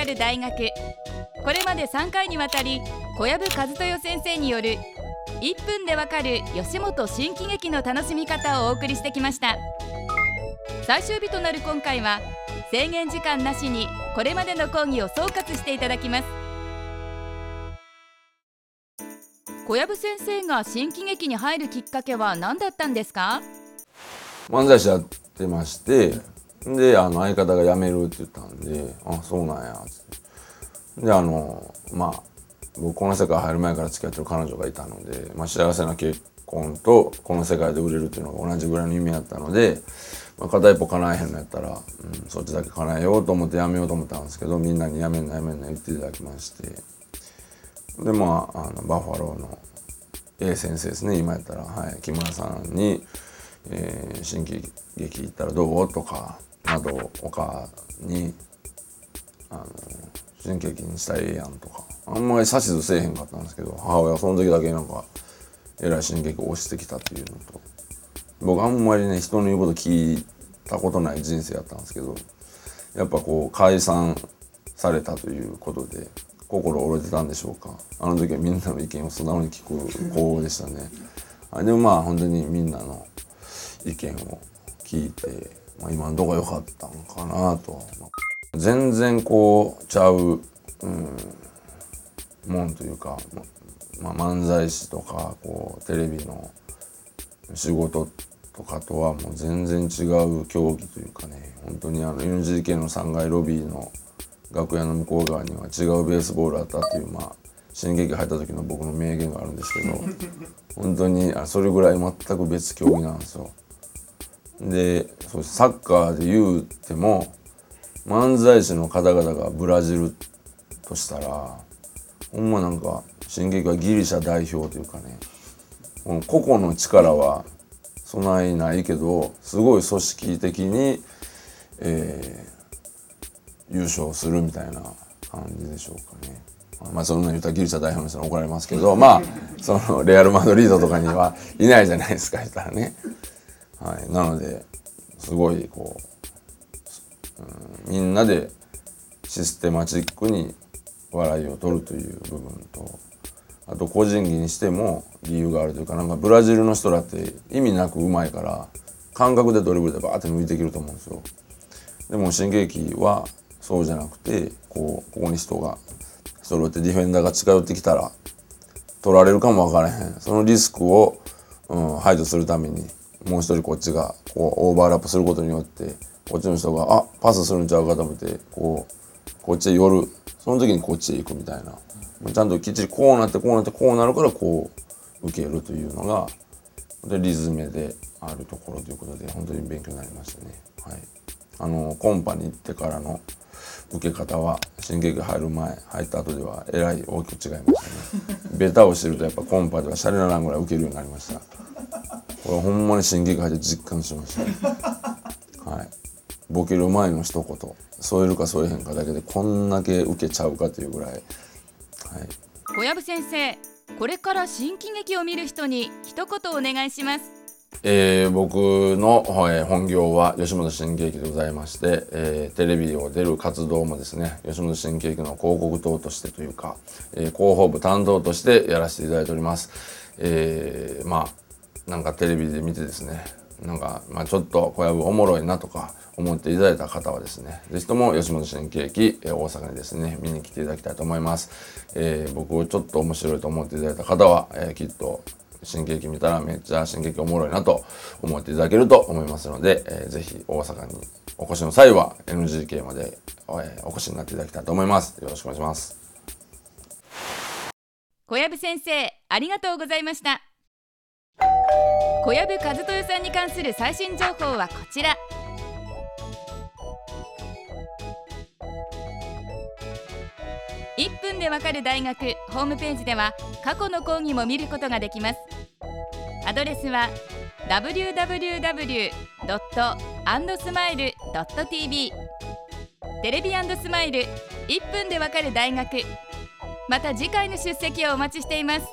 かる大学。これまで3回にわたり小籔和豊先生による1分でわかる吉本新喜劇の楽しみ方をお送りしてきました。最終日となる今回は制限時間なしにこれまでの講義を総括していただきます。小籔先生が新喜劇に入るきっかけは何だったんですか？漫才師やってまして、で相方が辞めるって言ったんで、あ、そうなんやって。で僕この世界入る前から付き合ってる彼女がいたので、幸せな結婚とこの世界で売れるっていうのが同じぐらいの夢だったので、片一方叶えへんのやったら、そっちだけ叶えようと思ってやめようと思ったんですけど、みんなにやめんな言っていただきまして、でバファローの A 先生ですね、今やったら、木村さんに、新喜劇行ったらどうとかなど、他に新喜劇にしたらええやんとか、あんまり指図せえへんかったんですけど、母親はその時だけえらい新喜劇を推してきたっていうのと、僕あんまりね、人の言うこと聞いたことない人生やったんですけど、やっぱ解散されたということで心折れてたんでしょうか。あの時はみんなの意見を素直に聞く子でしたね。でも本当にみんなの意見を聞いて、今のどこが良かったのかなと。全然ちゃう、もんというか、漫才師とかテレビの仕事とかとはもう全然違う競技というかね、本当にNGK の3階ロビーの楽屋の向こう側には違うベースボールあったっていう、新劇入った時の僕の名言があるんですけど、本当にそれぐらい全く別競技なんですよ。で、サッカーで言うても漫才師の方々がブラジルとしたら、ほんま新劇はギリシャ代表というかね、個々の力は備えないけど、すごい組織的に、優勝するみたいな感じでしょうかね。そんな言ったらギリシャ代表の人に怒られますけど、そのレアル・マドリードとかにはいないじゃないですか、言ったらね。なので、すごいみんなでシステマチックに笑いを取るという部分と、あと個人技にしても理由があるというか、ブラジルの人だって意味なくうまいから感覚でドリブルでバーって抜いてきると思うんですよ。でも新喜劇はそうじゃなくて、ここに人がそれってディフェンダーが近寄ってきたら取られるかも分からへん、そのリスクを、排除するためにもう一人こっちがオーバーラップすることによって、こっちの人がパスするんちゃうかと思ってこっちへ寄る、その時にこっちへ行くみたいな、ちゃんときっちりこうなってこうなるから受けるというのが理詰めであるところということで、本当に勉強になりましたね。コンパに行ってからの受け方は新喜劇入った後ではえらい大きく違いましたね。ベタをしてるとやっぱコンパではシャレならんぐらい受けるようになりました。これほんまに新喜劇入って実感しました、ボケる前の一言、添えるか添えへんかだけでこんだけ受けちゃうかというぐらい、小籔先生、これから新喜劇を見る人に一言お願いします。僕の本業は吉本新喜劇でございまして、テレビを出る活動もですね、吉本新喜劇の広告塔としてというか、広報部担当としてやらせていただいております。テレビで見てですね、ちょっと小籔おもろいなとか思っていただいた方はですね、ぜひとも吉本新喜劇大阪にですね見に来ていただきたいと思います。僕をちょっと面白いと思っていただいた方は、きっと新喜劇見たらめっちゃ新喜劇おもろいなと思っていただけると思いますので、ぜひ大阪にお越しの際は NGK までお越しになっていただきたいと思います。よろしくお願いします。小籔先生、ありがとうございました。小籔和豊さんに関する最新情報はこちら。1分でわかる大学ホームページでは過去の講義も見ることができます。アドレスは www.&smile.tv、 テレビ&スマイル1分でわかる大学、また次回の出席をお待ちしています。